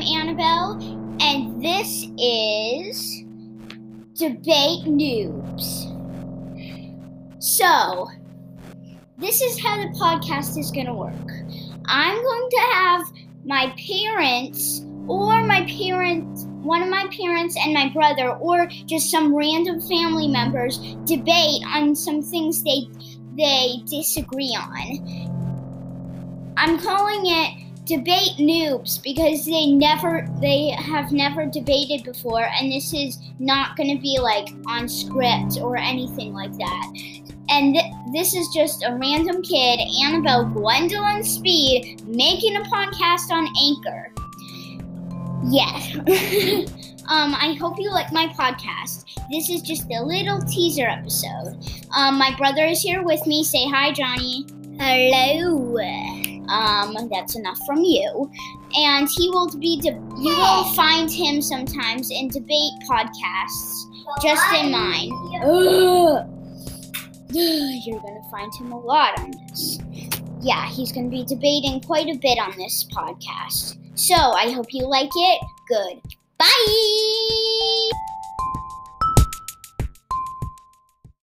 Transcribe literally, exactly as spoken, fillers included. I'm Annabelle, and this is Debate Noobs. So, this is how the podcast is going to work. I'm going to have my parents, or my parents, one of my parents and my brother, or just some random family members, debate on some things they they disagree on. I'm calling it Debate Noobs because they never, they have never debated before, and this is not going to be like on script or anything like that. And th- this is just a random kid, Annabelle Gwendolyn Speed, making a podcast on Anchor. Yes. um, I hope you like my podcast. This is just a little teaser episode. Um, my brother is here with me. Say hi, Johnny. Hello. Um, that's enough from you. And he will be, de- you will find him sometimes in debate podcasts, just in mine. You're going to find him a lot on this. Yeah, he's going to be debating quite a bit on this podcast. So I hope you like it. Good. Bye!